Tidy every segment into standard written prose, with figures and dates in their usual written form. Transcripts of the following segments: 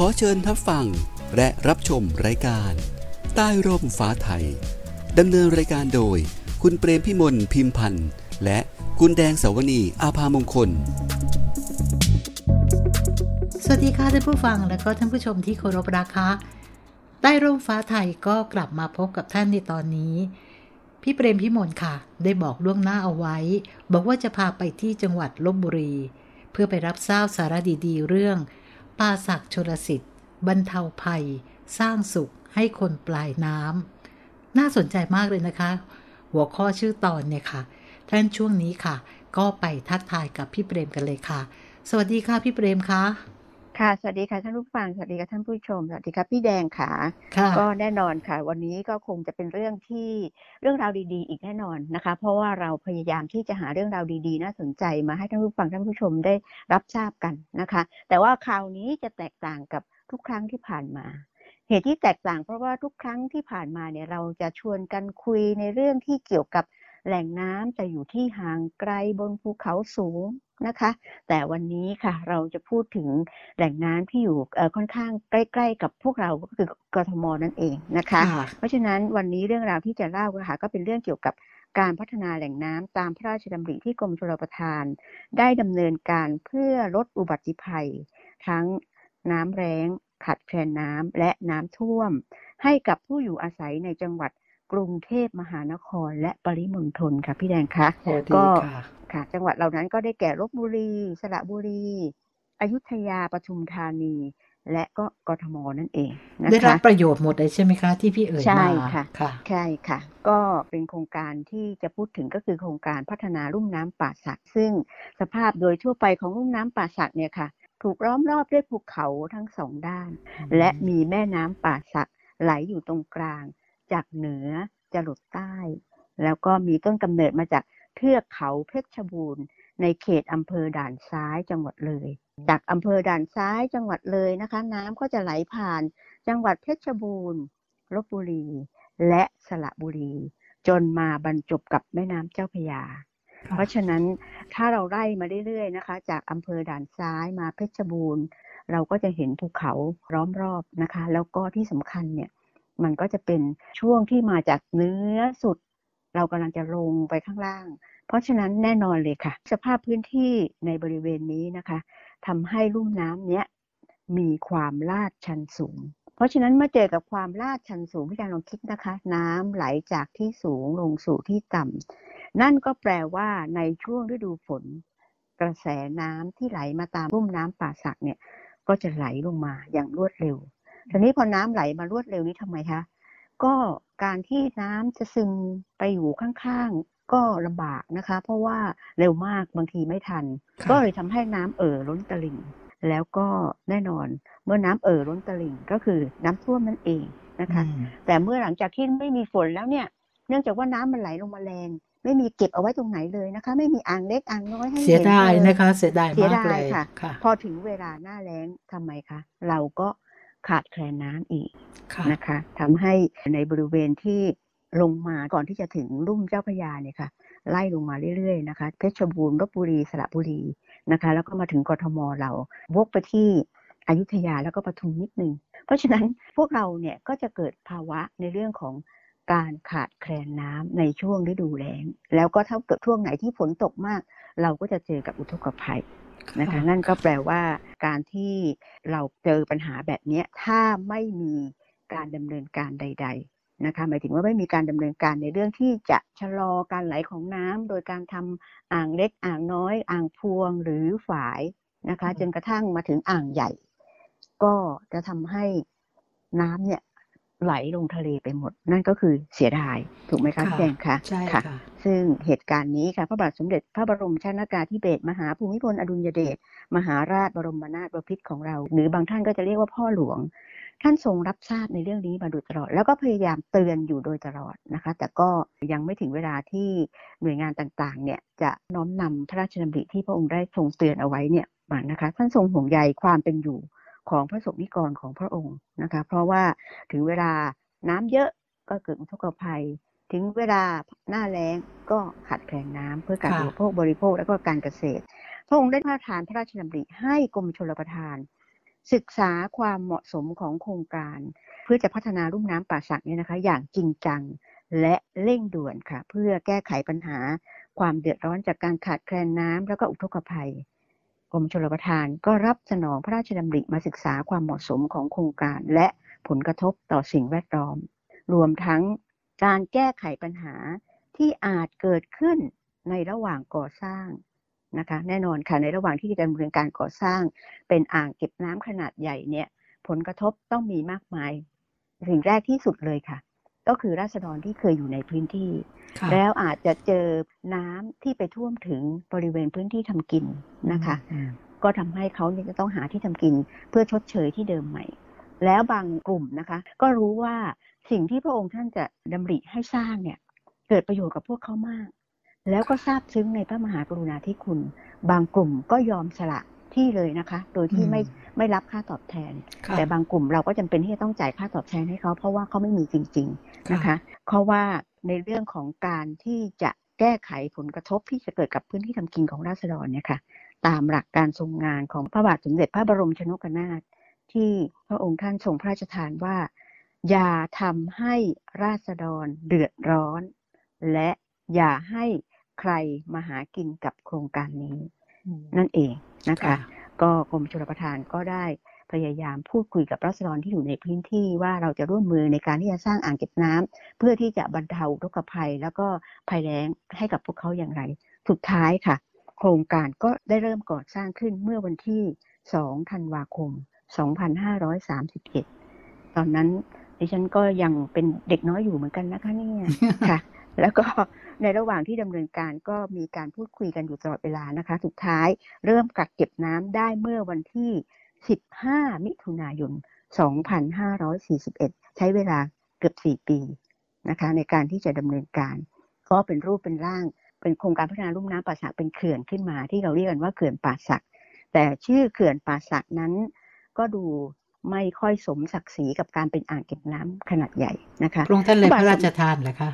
ขอเชิญทับฟังและรับชมรายการใต้ร่มฟ้าไทยดำเนินรายการโดยคุณเปรมพิมลพิมพันธ์และคุณแดงเสาวณีอาภามงคลสวัสดีค่ะท่านผู้ฟังและก็ท่านผู้ชมที่เคารพรักค่ะใต้ร่มฟ้าไทยก็กลับมาพบกับท่านในตอนนี้พี่เปรมพิมลค่ะได้บอกล่วงหน้าเอาไว้บอกว่าจะพาไปที่จังหวัดลพบุรีเพื่อไปรับทราบสาระดีๆเรื่องป่าศักดิ์ชลสิทธิ์บรรเทาภัยสร้างสุขให้คนปลายน้ำน่าสนใจมากเลยนะคะหัวข้อชื่อตอนเนี่ยค่ะท่านช่วงนี้ค่ะก็ไปทักทายกับพี่เปรมกันเลยค่ะสวัสดีค่ะพี่เปรมค่ะค่ะสวัสดีค่ะท่านผู้ฟังสวัสดีค่ะท่านผู้ชมสวัสดีค่ะพี่แดงค่ะก็แน่นอนค่ะวันนี้ก็คงจะเป็นเรื่องที่เรื่องราวดีๆอีกแน่นอนนะคะเพราะว่าเราพยายามที่จะหาเรื่องราวดีๆน่าสนใจมาให้ท่านผู้ฟังท่านผู้ชมได้รับทราบกันนะคะแต่ว่าคราวนี้จะแตกต่างกับทุกครั้งที่ผ่านมาเหตุที่แตกต่างเพราะว่าทุกครั้งที่ผ่านมาเนี่ยเราจะชวนกันคุยในเรื่องที่เกี่ยวกับแหล่งน้ำจะอยู่ที่ห่างไกลบนภูเขาสูงนะคะแต่วันนี้ค่ะเราจะพูดถึงแหล่งน้ำที่อยู่ค่อนข้างใกล้ๆกับพวกเราก็คือกทม.นั่นเองนะคะเพราะฉะนั้นวันนี้เรื่องราวที่จะเล่าค่ะก็เป็นเรื่องเกี่ยวกับการพัฒนาแหล่งน้ำตามพระราชดำริที่กรมชลประทานได้ดำเนินการเพื่อลดอุบัติภัยทั้งน้ำแล้งขาดแคลนน้ำและน้ำท่วมให้กับผู้อยู่อาศัยในจังหวัดกรุงเทพมหานครและปริมณฑลค่ะพี่แดงคะก็ค่ะจังหวัดเหล่านั้นก็ได้แก่ลพบุรีสระบุรีอยุธยาปทุมธานีและก็กทม.นั่นเองนะคะได้รับประโยชน์หมดเลยใช่ไหมคะที่พี่เอ๋ยมาใช่ค่ะใช่ค่ะก็เป็นโครงการที่จะพูดถึงก็คือโครงการพัฒนาลุ่มน้ำป่าสักซึ่งสภาพโดยทั่วไปของลุ่มน้ำป่าสักเนี่ยค่ะถูกล้อมรอบด้วยภูเขาทั้งสองด้านและมีแม่น้ำป่าสักไหลอยู่ตรงกลางจากเหนือจรดใต้แล้วก็มีต้นกำเนิดมาจากเทือกเขาเพชรบูรณ์ในเขตอำเภอด่านซ้ายจังหวัดเลยจากอำเภอด่านซ้ายจังหวัดเลยนะคะน้ำก็จะไหลผ่านจังหวัดเพชรบูรณ์ลพบุรีและสระบุรีจนมาบรรจบกับแม่น้ำเจ้าพระยาเพราะฉะนั้นถ้าเราไล่มาเรื่อยๆนะคะจากอำเภอด่านซ้ายมาเพชรบูรณ์เราก็จะเห็นภูเขาล้อมรอบนะคะแล้วก็ที่สำคัญเนี่ยมันก็จะเป็นช่วงที่มาจากเนื้อสุดเรากำลังจะลงไปข้างล่างเพราะฉะนั้นแน่นอนเลยค่ะสภาพพื้นที่ในบริเวณนี้นะคะทำให้ลุ่มน้ำเนี้ยมีความลาดชันสูงเพราะฉะนั้นเมื่อเจอกับความลาดชันสูงพี่แดงลองคิดนะคะน้ำไหลจากที่สูงลงสู่ที่ต่ำนั่นก็แปลว่าในช่วงฤดูฝนกระแสน้ำที่ไหลมาตามลุ่มน้ำป่าสักเนี่ยก็จะไหลลงมาอย่างรวดเร็วทีนี้พอน้ำไหลมารวดเร็วนี้ทำไมคะก็การที่น้ำจะซึมไปอยู่ข้างๆก็ลำบากนะคะเพราะว่าเร็วมากบางทีไม่ทันก็เลยทำให้น้ำล้นตลิ่งแล้วก็แน่นอนเมื่อน้ำล้นตลิ่งก็คือน้ำท่วมนั่นเองนะคะแต่เมื่อหลังจากที่ไม่มีฝนแล้วเนี่ยเนื่องจากว่าน้ำมันไหลลงมาแรงไม่มีเก็บเอาไว้ตรงไหนเลยนะคะไม่มีอ่างเล็กอ่างน้อยให้เสียดายนะคะเสียดายมากเลยค่ะพอถึงเวลาหน้าแล้งทำไมคะเราก็ขาดแคลนน้ำอีกนะคะทำให้ในบริเวณที่ลงมาก่อนที่จะถึงลุ่มเจ้าพระยาเนี่ยค่ะไล่ลงมาเรื่อยๆนะคะเพชรบูรณ์ลพบุรีสระบุรีนะคะแล้วก็มาถึงกทม.เราวกไปที่อยุธยาแล้วก็ปทุมนิดนึงเพราะฉะนั้นพวกเราเนี่ยก็จะเกิดภาวะในเรื่องของการขาดแคลนน้ำในช่วงฤดูแล้งแล้วก็ถ้าเกิดช่วงไหนที่ฝนตกมากเราก็จะเจอกับอุทกภัยนะคะนั่นก็แปลว่าการที่เราเจอปัญหาแบบนี้ถ้าไม่มีการดำเนินการใดๆนะคะหมายถึงว่าไม่มีการดำเนินการในเรื่องที่จะชะลอการไหลของน้ำโดยการทำอ่างเล็กอ่างน้อยอ่างพวงหรือฝายนะคะจนกระทั่งมาถึงอ่างใหญ่ก็จะทำให้น้ำเนี่ยไหลลงทะเลไปหมดนั่นก็คือเสียดายถูกไหมคะพี่แดงคะใช่ค่ะซึ่งเหตุการณ์นี้ค่ะพระบาทสมเด็จพระบรมชนกาธิเบศรมหาภูมิพลอดุลยเดชมหาราชบรมนาถบพิตรของเราหรือบางท่านก็จะเรียกว่าพ่อหลวงท่านทรงรับทราบในเรื่องนี้มาโดยตลอดแล้วก็พยายามเตือนอยู่โดยตลอดนะคะแต่ก็ยังไม่ถึงเวลาที่หน่วยงานต่างๆเนี่ยจะน้อมนำพระราชดำริที่พระองค์ได้ทรงเตือนเอาไว้เนี่ยมานะคะท่านทรงห่วงใยความเป็นอยู่ของพระสงฆ์นิกรของพระองค์นะคะเพราะว่าถึงเวลาน้ำเยอะก็เกิดอุทกภัยถึงเวลาหน้าแล้งก็ขาดแคลนน้ำเพื่อการอุปโภคบริโภคและก็การเกษตรพระองค์ได้พระราชทานพระราชดำริให้กรมชลประทาน ศึกษาความเหมาะสมของโครงการเพื่อจะพัฒนาลุ่มน้ำป่าสักเนี่ยนะคะอย่างจริงจังและเร่งด่วนค่ะเพื่อแก้ไขปัญหาความเดือดร้อนจากการขาดแคลนน้ำแล้วก็อุทกภัยกรมชลประทานก็รับสนองพระราชดำริมาศึกษาความเหมาะสมของโครงการและผลกระทบต่อสิ่งแวดล้อมรวมทั้งการแก้ไขปัญหาที่อาจเกิดขึ้นในระหว่างก่อสร้างนะคะแน่นอนค่ะในระหว่างที่ดำเนินการก่อสร้างเป็นอ่างเก็บน้ำขนาดใหญ่เนี่ยผลกระทบต้องมีมากมายสิ่งแรกที่สุดเลยค่ะก็คือราษฎรที่เคยอยู่ในพื้นที่แล้วอาจจะเจอน้ำที่ไปท่วมถึงบริเวณพื้นที่ทำกินนะคะก็ทำให้เขาเนี่ยจะต้องหาที่ทำกินเพื่อชดเชยที่เดิมใหม่แล้วบางกลุ่มนะคะก็รู้ว่าสิ่งที่พระองค์ท่านจะดำริให้สร้างเนี่ยเกิดประโยชน์กับพวกเขามากแล้วก็ซาบซึ้งในพระมหากรุณาธิคุณบางกลุ่มก็ยอมสละที่เลยนะคะโดยที่ไม่รับค่าตอบแทนแต่บางกลุ่มเราก็จำเป็นที่จะต้องจ่ายค่าตอบแทนให้เขาเพราะว่าเขาไม่มีจริงๆนะคะเพราะว่าในเรื่องของการที่จะแก้ไขผลกระทบที่จะเกิดกับพื้นที่ทำกินของราษฎรเนี่ยค่ะตามหลักการทรงงานของพระบาทสมเด็จพระบรมชนกนาถที่พระองค์ท่านทรงพระราชทานว่าอย่าทำให้ราษฎรเดือดร้อนและอย่าให้ใครมาหากินกับโครงการนี้นั่นเองนะคะก็กรมชลประทานก็ได้พยายามพูดคุยกับราษฎรที่อยู่ในพื้นที่ว่าเราจะร่วมมือในการที่จะสร้างอ่างเก็บน้ำเพื่อที่จะบรรเทาอุทกภัยแล้วก็ภัยแล้งให้กับพวกเขาอย่างไรสุดท้ายค่ะโครงการก็ได้เริ่มก่อสร้างขึ้นเมื่อวันที่2ธันวาคม2531ตอนนั้นดิฉันก็ยังเป็นเด็กน้อยอยู่เหมือนกันนะคะเนี่ยค่ะแล้วก็ในระหว่างที่ดำเนินการก็มีการพูดคุยกันอยู่ตลอดเวลานะคะสุดท้ายเริ่มกักเก็บน้ำได้เมื่อวันที่15มิถุนายน2541ใช้เวลาเกือบ4ปีนะคะในการที่จะดำเนินการก็เป็นรูปเป็นร่างเป็นโครงการพัฒนาลุ่มน้ำป่าสักเป็นเขื่อนขึ้นมาที่เราเรียกกันว่าเขื่อนป่าสักแต่ชื่อเขื่อนป่าสักนั้นก็ดูไม่ค่อยสมศักดิ์ศรีกับการเป็นอ่างเก็บน้ำขนาดใหญ่นะคะพระองค์ท่านเลยพระราชทานเหรอคะ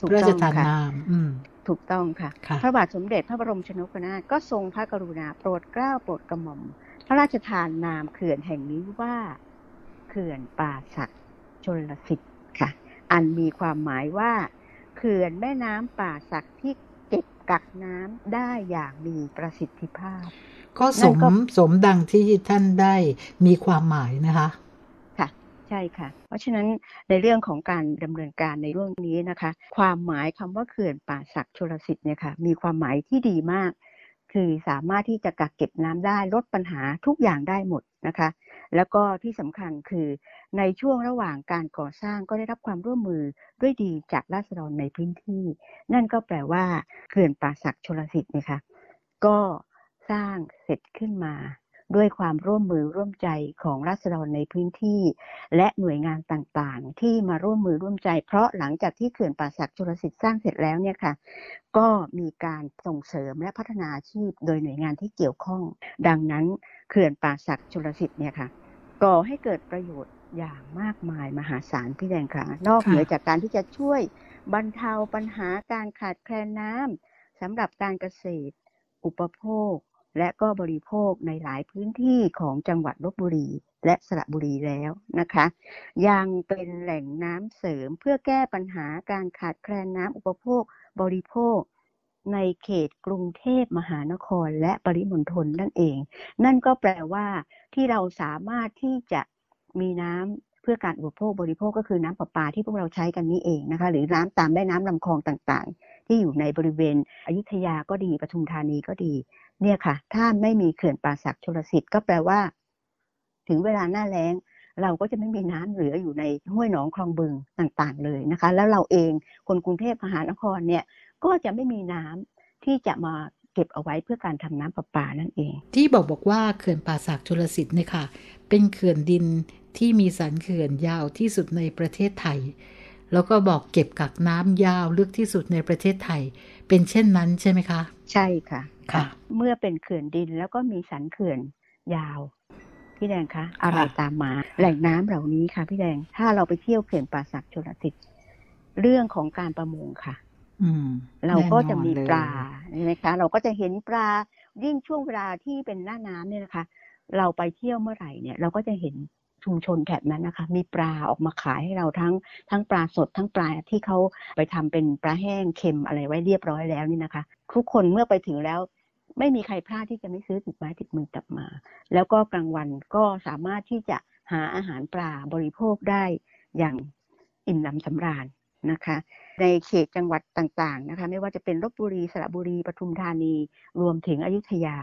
พระราชทานนามถูกต้องค่ะพระบาทสมเด็จพระบรมชนกนาถก็ทรงพระกรุณาโปรดเกล้าโปรดกระหม่อมพระราชทานนามเขื่อนแห่งนี้ว่าเขื่อนป่าสักชลสิทธิ์ค่ะอันมีความหมายว่าเขื่อนแม่น้ำป่าสักที่เก็บกักน้ำได้อย่างมีประสิทธิภาพก็สมดังที่ท่านได้มีความหมายนะคะใช่ค่ะเพราะฉะนั้นในเรื่องของการดำเนินการในเรื่องนี้นะคะความหมายคำว่าเขื่อนป่าสักชลสิทธิ์เนี่ยค่ะมีความหมายที่ดีมากคือสามารถที่จะกักเก็บน้ำได้ลดปัญหาทุกอย่างได้หมดนะคะแล้วก็ที่สำคัญคือในช่วงระหว่างการก่อสร้างก็ได้รับความร่วมมือด้วยดีจากราษฎรในพื้นที่นั่นก็แปลว่าเขื่อนป่าสักชลสิทธิ์เนี่ยค่ะก็สร้างเสร็จขึ้นมาด้วยความร่วมมือร่วมใจของราษฎรในพื้นที่และหน่วยงานต่างๆที่มาร่วมมือร่วมใจเพราะหลังจากที่เขื่อนป่าสักชลสิทธิ์สร้างเสร็จแล้วเนี่ยค่ะก็มีการส่งเสริมและพัฒนาอาชีพโดยหน่วยงานที่เกี่ยวข้องดังนั้นเขื่อนป่าสักชลสิทธิ์เนี่ยค่ะก่อให้เกิดประโยชน์อย่างมากมายมหาศาลพี่แดงค่ะนอกเหนือจากการที่จะช่วยบรรเทาปัญหาการขาดแคลนน้ำสำหรับการเกษตรอุปโภคและก็บริโภคในหลายพื้นที่ของจังหวัดลพบุรีและสระบุรีแล้วนะคะยังเป็นแหล่งน้ำเสริมเพื่อแก้ปัญหาการขาดแคลนน้ำอุปโภคบริโภคในเขตกรุงเทพมหานครและปริมณฑลนั่นเองนั่นก็แปลว่าที่เราสามารถที่จะมีน้ำเพื่อการอุปโภคบริโภคก็คือน้ำประปาที่พวกเราใช้กันนี้เองนะคะหรือน้ำตามแม่น้ำลำคลองต่างๆที่อยู่ในบริเวณอยุธยาก็ดีปทุมธานีก็ดีเนี่ยค่ะถ้าไม่มีเขื่อนป่าสักชลสิทธิ์ก็แปลว่าถึงเวลาหน้าแล้งเราก็จะไม่มีน้ำเหลืออยู่ในห้วยหนองคลองบึงต่างๆเลยนะคะแล้วเราเองคนกรุงเทพมหานครเนี่ยก็จะไม่มีน้ำที่จะมาเก็บเอาไว้เพื่อการทำน้ำประปานั่นเองที่บอกว่าเขื่อนป่าสักชลสิทธิ์เนี่ยค่ะเป็นเขื่อนดินที่มีสันเขื่อนยาวที่สุดในประเทศไทยแล้วก็บอกเก็บกักน้ำยาวลึกที่สุดในประเทศไทยเป็นเช่นนั้นใช่ไหมคะใช่ค่ะเมื่อเป็นเขื่อนดินแล้วก็มีสันเขื่อนยาวพี่แดงคะอะไรตามมาแหล่งน้ำเหล่านี้ค่ะพี่แดงถ้าเราไปเที่ยวเขื่อนป่าสักชลสิทธิ์เรื่องของการประมงค่ะเราก็จะมีปลาใช่ไหมคะเราก็จะเห็นปลายิ่งช่วงเวลาที่เป็นหน้าน้ำเนี่ยนะคะ เราไปเที่ยวเมื่อไหร่เนี่ยเราก็จะเห็นชุมชนแถบนั้นนะคะมีปลาออกมาขายให้เราทั้งปลาสดทั้งปลาที่เขาไปทำเป็นปลาแห้งเค็มอะไรไว้เรียบร้อยแล้วนี่นะคะทุกคนเมื่อไปถึงแล้วไม่มีใครพลาดที่จะไม่ซื้อติดไม้ติดมือกลับมาแล้วก็กลางวันก็สามารถที่จะหาอาหารปลาบริโภคได้อย่างอิ่มหนำสำราญนะคะในเขตจังหวัดต่างๆนะคะไม่ว่าจะเป็นลพบุรีสระบุรีปทุมธานีรวมถึงอยุธยา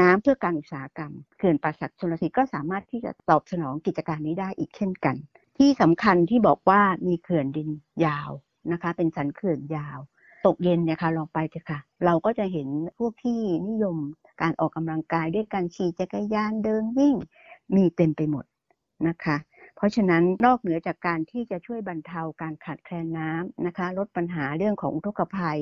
น้ำเพื่อการอุตสาหกรรมเขื่อนป่าศักชลสิทธิ์ก็สามารถที่จะตอบสนองกิจการนี้ได้อีกเช่นกันที่สำคัญที่บอกว่ามีเขื่อนดินยาวนะคะเป็นสันเขื่อนยาวตกเย็นเนี่ยค่ะลองไปเถอะค่ะเราก็จะเห็นพวกที่นิยมการออกกำลังกายด้วยการขี่จักรยานเดินวิ่งมีเต็มไปหมดนะคะเพราะฉะนั้นนอกเหนือจากการที่จะช่วยบรรเทาการขาดแคลนน้ำนะคะลดปัญหาเรื่องของอุทกภัย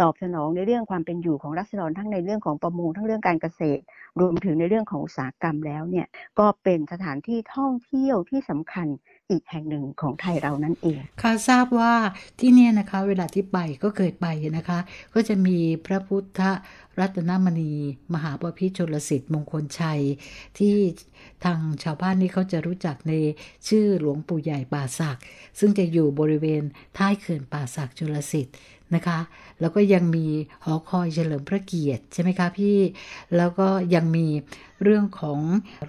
ตอบสนองในเรื่องความเป็นอยู่ของราษฎรทั้งในเรื่องของประมงทั้งเรื่องการเกษตรรวมถึงในเรื่องของอุตสาหกรรมแล้วเนี่ยก็เป็นสถานที่ท่องเที่ยวที่สำคัญอีกแห่งหนึ่งของไทยเรานั่นเองค่ะทราบว่าที่นี่นะคะเวลาที่ไปก็เคยไปนะคะก็จะมีพระพุทธรัตนมณีมหาบพิตรชลสิทธิ์มงคลชัยที่ทางชาวบ้านนี่เขาจะรู้จักในชื่อหลวงปู่ใหญ่ป่าศักซึ่งจะอยู่บริเวณท้ายเขื่อนป่าศักชลสิทธิ์นะคะแล้วก็ยังมีหอคอยเฉลิมพระเกียรติใช่ไหมคะพี่แล้วก็ยังมีเรื่องของ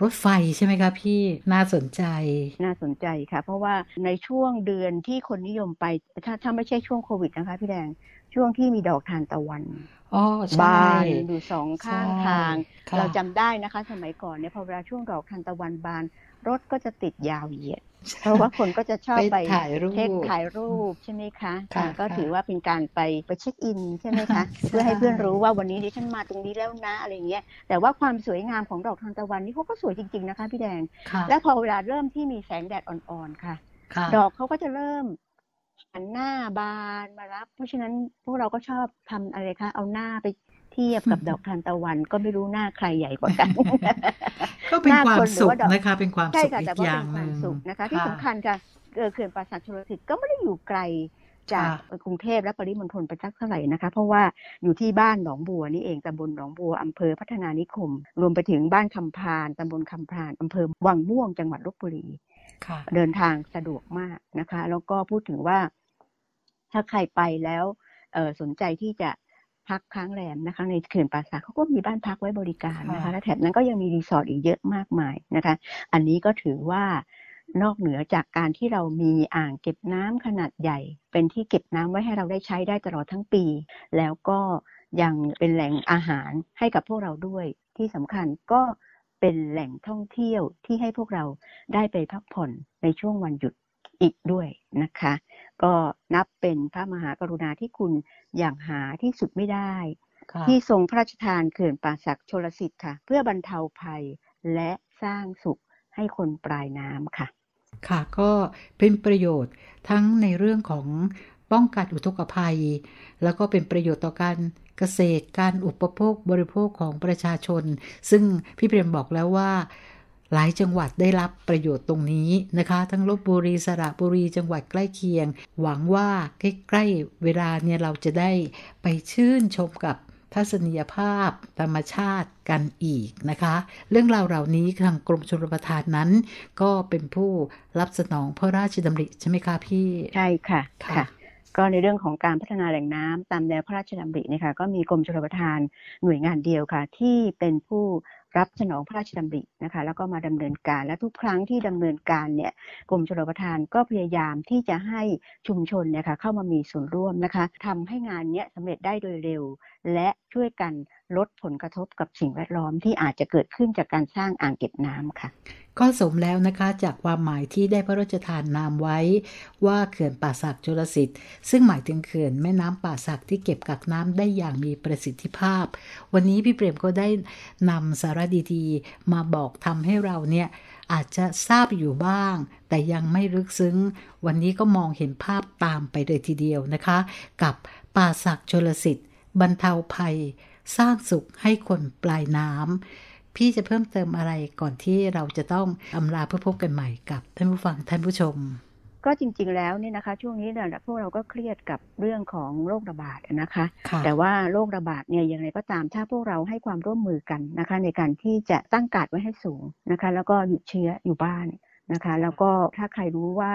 รถไฟใช่ไหมคะพี่น่าสนใจค่ะเพราะว่าในช่วงเดือนที่คนนิยมไปถ้าไม่ใช่ช่วงโควิดนะคะพี่แดงช่วงที่มีดอกทานตะวันบานอยู่สองข้างทางเราจำได้นะคะสมัยก่อนเนี่ยพอเวลาช่วงดอกทานตะวันบานรถก็จะติดยาวเหยียดเพราะว่าคนก็จะชอบไปเช็คถ่ายรูปใช่ไหมคะก็ถือว่าเป็นการไปเช็คอินใช่ไหมคะเพื่อให้เพื่อนรู้ว่าวันนี้ดิฉันมาตรงนี้แล้วนะอะไรเงี้ยแต่ว่าความสวยงามของดอกทานตะวันนี่เขาก็สวยจริงๆนะคะพี่แดงและพอเวลาเริ่มที่มีแสงแดดอ่อนๆค่ะดอกเขาก็จะเริ่มหันหน้าบานมารับเพราะฉะนั้นพวกเราก็ชอบทำอะไรคะเอาหน้าไปเทียบกับดอกทานตะวันก็ไม่รู้หน้าใครใหญ่กว่ากันก็เป็นความสุขนะคะเป็นความสุขอีกอย่างนึงนะคะที่สำคัญค่ะเขื่อนป่าศักชลสิทธิ์ก็ไม่ได้อยู่ไกลจากกรุงเทพและปริมณฑลไปสักเท่าไหร่นะคะเพราะว่าอยู่ที่บ้านหนองบัวนี่เองตำบลหนองบัวอำเภอพัฒนานิคมรวมไปถึงบ้านคำพานตำบลคำพานอำเภอวังม่วงจังหวัดลพบุรีเดินทางสะดวกมากนะคะแล้วก็พูดถึงว่าถ้าใครไปแล้วสนใจที่จะพักค้างแรมนะคะในเขื่อนป่าศักเขาก็มีบ้านพักไว้บริการนะคะและแถบนั้นก็ยังมีรีสอร์ทอีกเยอะมากมายนะคะอันนี้ก็ถือว่านอกเหนือจากการที่เรามีอ่างเก็บน้ำขนาดใหญ่เป็นที่เก็บน้ำไว้ให้เราได้ใช้ได้ตลอดทั้งปีแล้วก็ยังเป็นแหล่งอาหารให้กับพวกเราด้วยที่สำคัญก็เป็นแหล่งท่องเที่ยวที่ให้พวกเราได้ไปพักผ่อนในช่วงวันหยุดอีกด้วยนะคะก็นับเป็นพระมหากรุณาธิคุณอย่างหาที่สุดไม่ได้ที่ทรงพระราชทานเขื่อนป่าศักชลสิทธิ์ค่ะเพื่อบรรเทาภัยและสร้างสุขให้คนปลายน้ำค่ะค่ะก็เป็นประโยชน์ทั้งในเรื่องของป้องกันอุทกภัยแล้วก็เป็นประโยชน์ต่อการเกษตรการอุปโภคบริโภคของประชาชนซึ่งพี่เปรมบอกแล้วว่าหลายจังหวัดได้รับประโยชน์ตรงนี้นะคะทั้งลพบุรีสระบุรีจังหวัดใกล้เคียงหวังว่าใกล้ๆเวลาเนี่ยเราจะได้ไปชื่นชมกับทัศนียภาพธรรมชาติกันอีกนะคะเรื่องราวเหล่านี้ทางกรมชลประทานนั้นก็เป็นผู้รับสนองพระราชดำริใช่ไหมคะพี่ใช่ค่ะค่ะก็ในเรื่องของการพัฒนาแหล่งน้ำตามแนวพระราชดำรินะคะก็มีกรมชลประทานหน่วยงานเดียวค่ะที่เป็นผู้รับสนองพระราชดำรินะคะแล้วก็มาดำเนินการและทุกครั้งที่ดำเนินการเนี่ยกรมชลประทานก็พยายามที่จะให้ชุมชนเนี่ยค่ะเข้ามามีส่วนร่วมนะคะทำให้งานเนี้ยสำเร็จได้โดยเร็วและช่วยกันลดผลกระทบกับสิ่งแวดล้อมที่อาจจะเกิดขึ้นจากการสร้างอ่างเก็บน้ำค่ะก็สมแล้วนะคะจากความหมายที่ได้พระราชทานนามไว้ว่าเขื่อนป่าศักชลสิทธิ์ซึ่งหมายถึงเขื่อนแม่น้ำป่าศักที่เก็บกักน้ำได้อย่างมีประสิทธิภาพวันนี้พี่เปรมก็ได้นำสาระดีๆมาบอกทำให้เราเนี่ยอาจจะทราบอยู่บ้างแต่ยังไม่ลึกซึ้งวันนี้ก็มองเห็นภาพตามไปเลยทีเดียวนะคะกับป่าศักชลสิทธิ์บรรเทาภัยสร้างสุขให้คนปลายน้ำพี่จะเพิ่มเติมอะไรก่อนที่เราจะต้องอำลาเพื่อพบกันใหม่กับท่านผู้ฟังท่านผู้ชม ก็จริงๆแล้วเนี่ยนะคะช่วงนี้เนี่ยพวกเราก็เครียดกับเรื่องของโรคระบาดนะคะแต่ว่าโรคระบาดเนี่ยอย่างไรก็ตามถ้าพวกเราให้ความร่วมมือกันนะคะในการที่จะตั้งการ์ดไว้ให้สูงนะคะแล้วก็หยุดเชื้ออยู่บ้านนะคะแล้วก็ถ้าใครรู้ว่า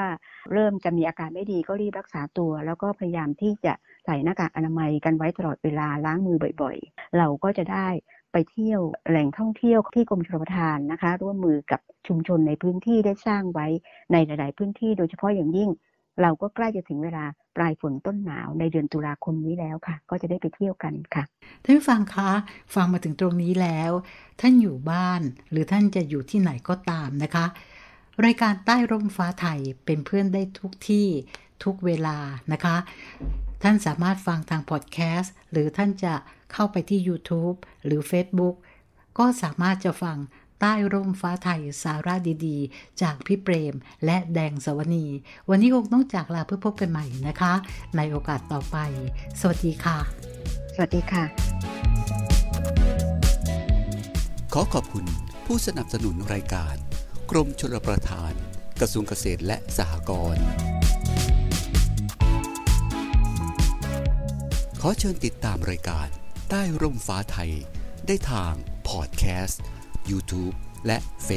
เริ่มจะมีอาการไม่ดีก็รีบรักษาตัวแล้วก็พยายามที่จะใส่หน้ากากอนามัยกันไว้ตลอดเวลาล้างมือบ่อยๆเราก็จะได้ไปเที่ยวแหล่งท่องเที่ยวที่กรมชลประทานนะคะร่วมมือกับชุมชนในพื้นที่ได้สร้างไว้ในหลายๆพื้นที่โดยเฉพาะอย่างยิ่งเราก็ใกล้จะถึงเวลาปลายฝนต้นหนาวในเดือนตุลาคมนี้แล้วค่ะก็จะได้ไปเที่ยวกันค่ะท่านผู้ฟังคะฟังมาถึงตรงนี้แล้วท่านอยู่บ้านหรือท่านจะอยู่ที่ไหนก็ตามนะคะรายการใต้ร่มฟ้าไทยเป็นเพื่อนได้ทุกที่ทุกเวลานะคะท่านสามารถฟังทางพอดแคสต์หรือท่านจะเข้าไปที่ YouTube หรือ Facebook ก็สามารถจะฟังใต้ร่มฟ้าไทยสาระดีๆจากพี่เปรมและแดงสวนีวันนี้คงต้องจากลาเพื่อพบกันใหม่นะคะในโอกาสต่อไปสวัสดีค่ะสวัสดีค่ะขอขอบคุณผู้สนับสนุนรายการกรมชลประทานกระทรวงเกษตรและสหกรณ์ขอเชิญติดตามรายการใต้ร่มฟ้าไทยได้ทางพอดแคสต์ YouTube และ Facebook